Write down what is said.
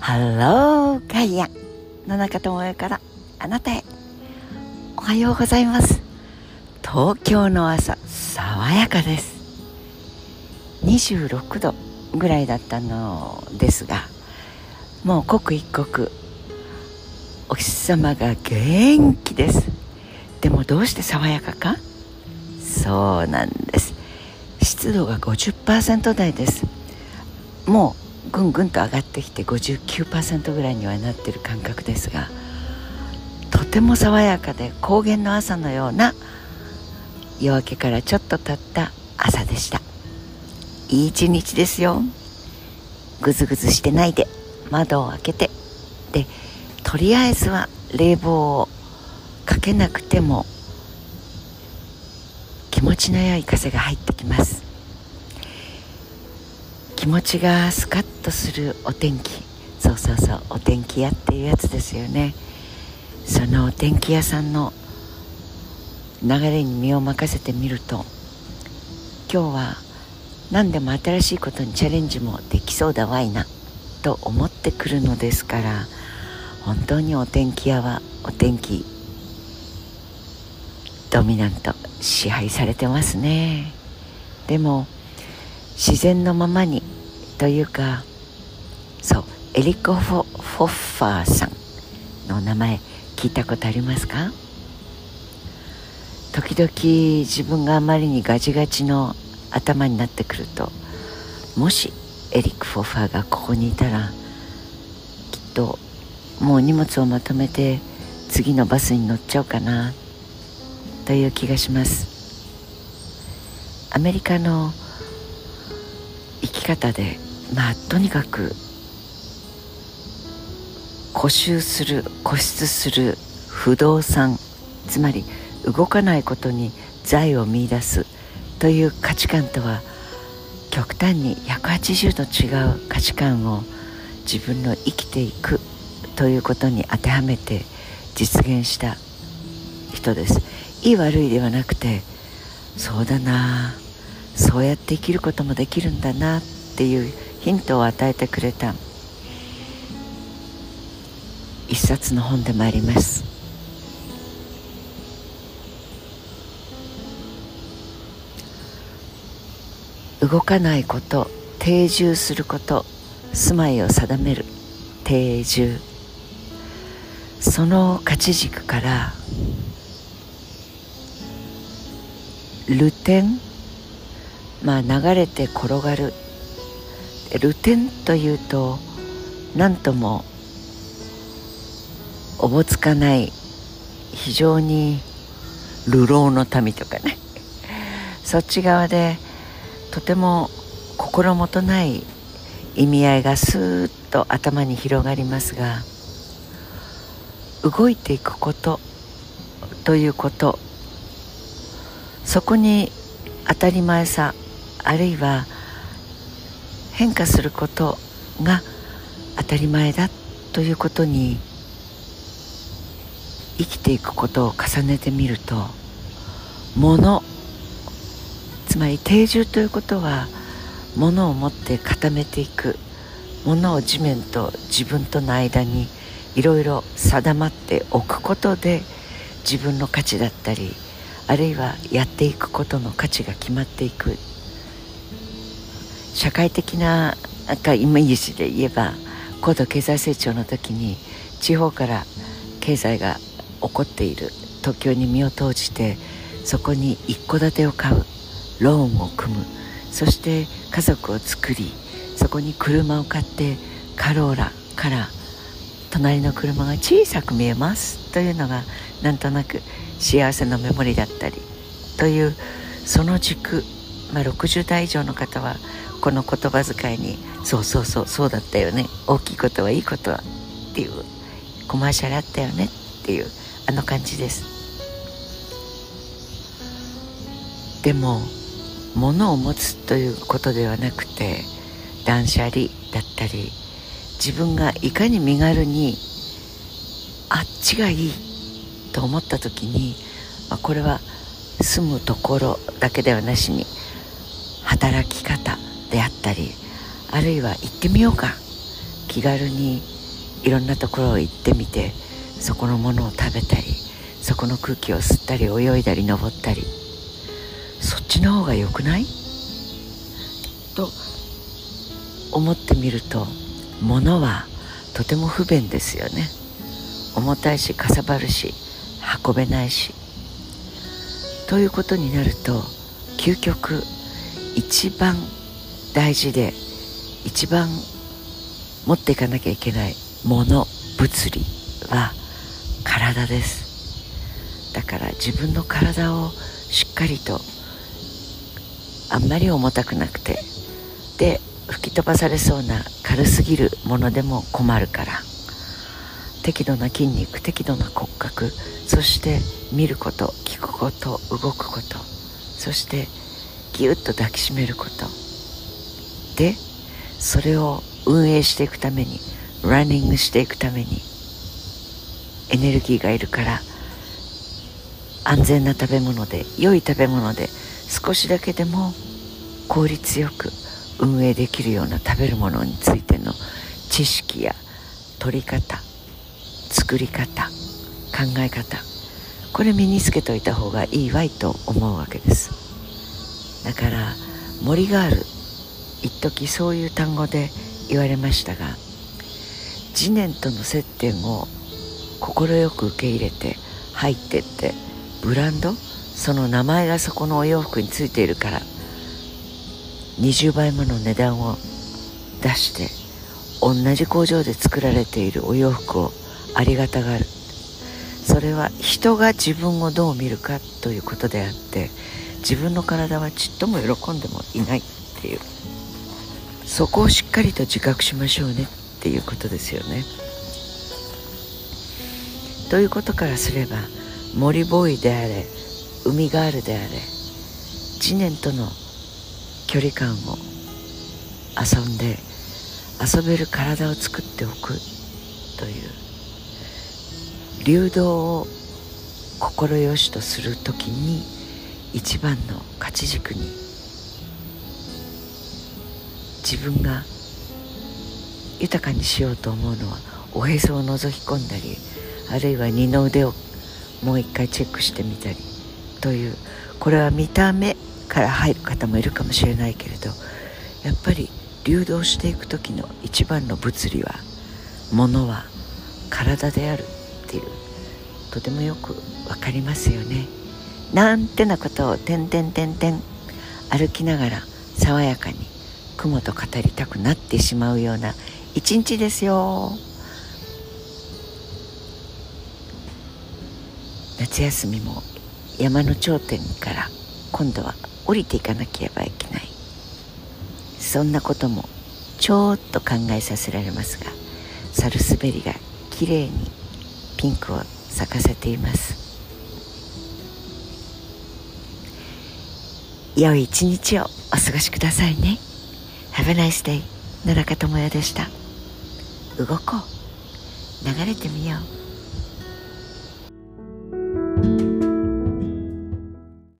ハローガイア、野中智代からあなたへ、おはようございます。東京の朝、爽やかです。26度ぐらいだったのですが、もう刻一刻お日様が元気です。でもどうして爽やかか、そうなんです。湿度が 50% 台です。もうぐんぐんと上がってきて 59% ぐらいにはなってる感覚ですが、とても爽やかで高原の朝のような、夜明けからちょっと経った朝でした。いい一日ですよ。ぐずぐずしてないで、窓を開けて、でとりあえずは冷房をかけなくても気持ちの良い風が入ってきます。気持ちがスカッとするお天気、そうお天気屋っていうやつですよね。そのお天気屋さんの流れに身を任せてみると、今日は何でも新しいことにチャレンジもできそうだわいなと思ってくるのですから、本当にお天気屋はお天気ドミナント、支配されてますね。でも自然のままにというか、そう、エリコ・フォッファーさんの名前聞いたことありますか？時々自分があまりにガチガチの頭になってくると、もしエリック・フォッファーがここにいたら、きっともう荷物をまとめて次のバスに乗っちゃおうかなという気がします。アメリカの生き方で、とにかく固執する不動産、つまり動かないことに財を見出すという価値観とは極端に180度違う価値観を自分の生きていくということに当てはめて実現した人です。いい悪いではなくて、そうだな、そうやって生きることもできるんだなっていうヒントを与えてくれた一冊の本でもあります。動かないこと、定住すること、住まいを定める、定住、その価値軸から流転、流れて転がる、流転というと何ともおぼつかない、非常に流浪の民とかね、そっち側でとても心もとない意味合いがスーッと頭に広がりますが、動いていくことということ、そこに当たり前さ、あるいは変化することが当たり前だということに生きていくことを重ねてみると、物、つまり定住ということは物を持って固めていく、物を地面と自分との間にいろいろ定まっておくことで、自分の価値だったり、あるいはやっていくことの価値が決まっていく。社会的なイメージで言えば、高度経済成長の時に地方から経済が起こっている、東京に身を投じてそこに一戸建てを買う、ローンを組む、そして家族を作り、そこに車を買って、カローラから隣の車が小さく見えますというのがなんとなく幸せのメモリだったりという、その軸、60代以上の方はこの言葉遣いに、そうだったよね、大きいことはいいことはっていう、コマーシャルあったよねっていう、あの感じです。でも物を持つということではなくて、断捨離だったり、自分がいかに身軽にあっちがいいと思った時に、これは住むところだけではなしに、働き方であったり、あるいは行ってみようか、気軽にいろんなところへ行ってみて、そこのものを食べたり、そこの空気を吸ったり、泳いだり、登ったり、そっちの方が良くない？と思ってみると、物はとても不便ですよね。重たいし、かさばるし、運べないし。ということになると、究極一番大事で一番持っていかなきゃいけないもの、物理は体です。だから自分の体をしっかりと、あんまり重たくなくて、で吹き飛ばされそうな軽すぎるものでも困るから、適度な筋肉、適度な骨格、そして見ること、聞くこと、動くこと、そしてぎゅっと抱きしめること。でそれを運営していくために、ランニングしていくためにエネルギーがいるから、安全な食べ物で、良い食べ物で、少しだけでも効率よく運営できるような食べるものについての知識や取り方、作り方、考え方、これ身につけといた方がいいわいと思うわけです。だから森ガール、一時そういう単語で言われましたが、次年との接点を快く受け入れて入ってって、ブランド、その名前がそこのお洋服についているから、20倍もの値段を出して、同じ工場で作られているお洋服をありがたがる。それは人が自分をどう見るかということであって、自分の体はちっとも喜んでもいないっていう、そこをしっかりと自覚しましょうねっていうことですよね。ということからすれば、森ボーイであれ、海ガールであれ、次年との距離感を遊んで、遊べる体を作っておくという、流動を心よしとするときに一番の価値軸に、自分が豊かにしようと思うのは、おへそを覗き込んだり、あるいは二の腕をもう一回チェックしてみたりという、これは見た目から入る方もいるかもしれないけれど、やっぱり流動していく時の一番の物理は、物は体であるっていう、とてもよくわかりますよね。なんてなことを歩きながら爽やかに雲と語りたくなってしまうような一日ですよ。夏休みも山の頂点から今度は降りていかなければいけない、そんなこともちょっと考えさせられますが、サルスベリがきれいにピンクを咲かせています。良い一日をお過ごしくださいね。 Have a nice day。 野中智代でした。動こう、流れてみよう。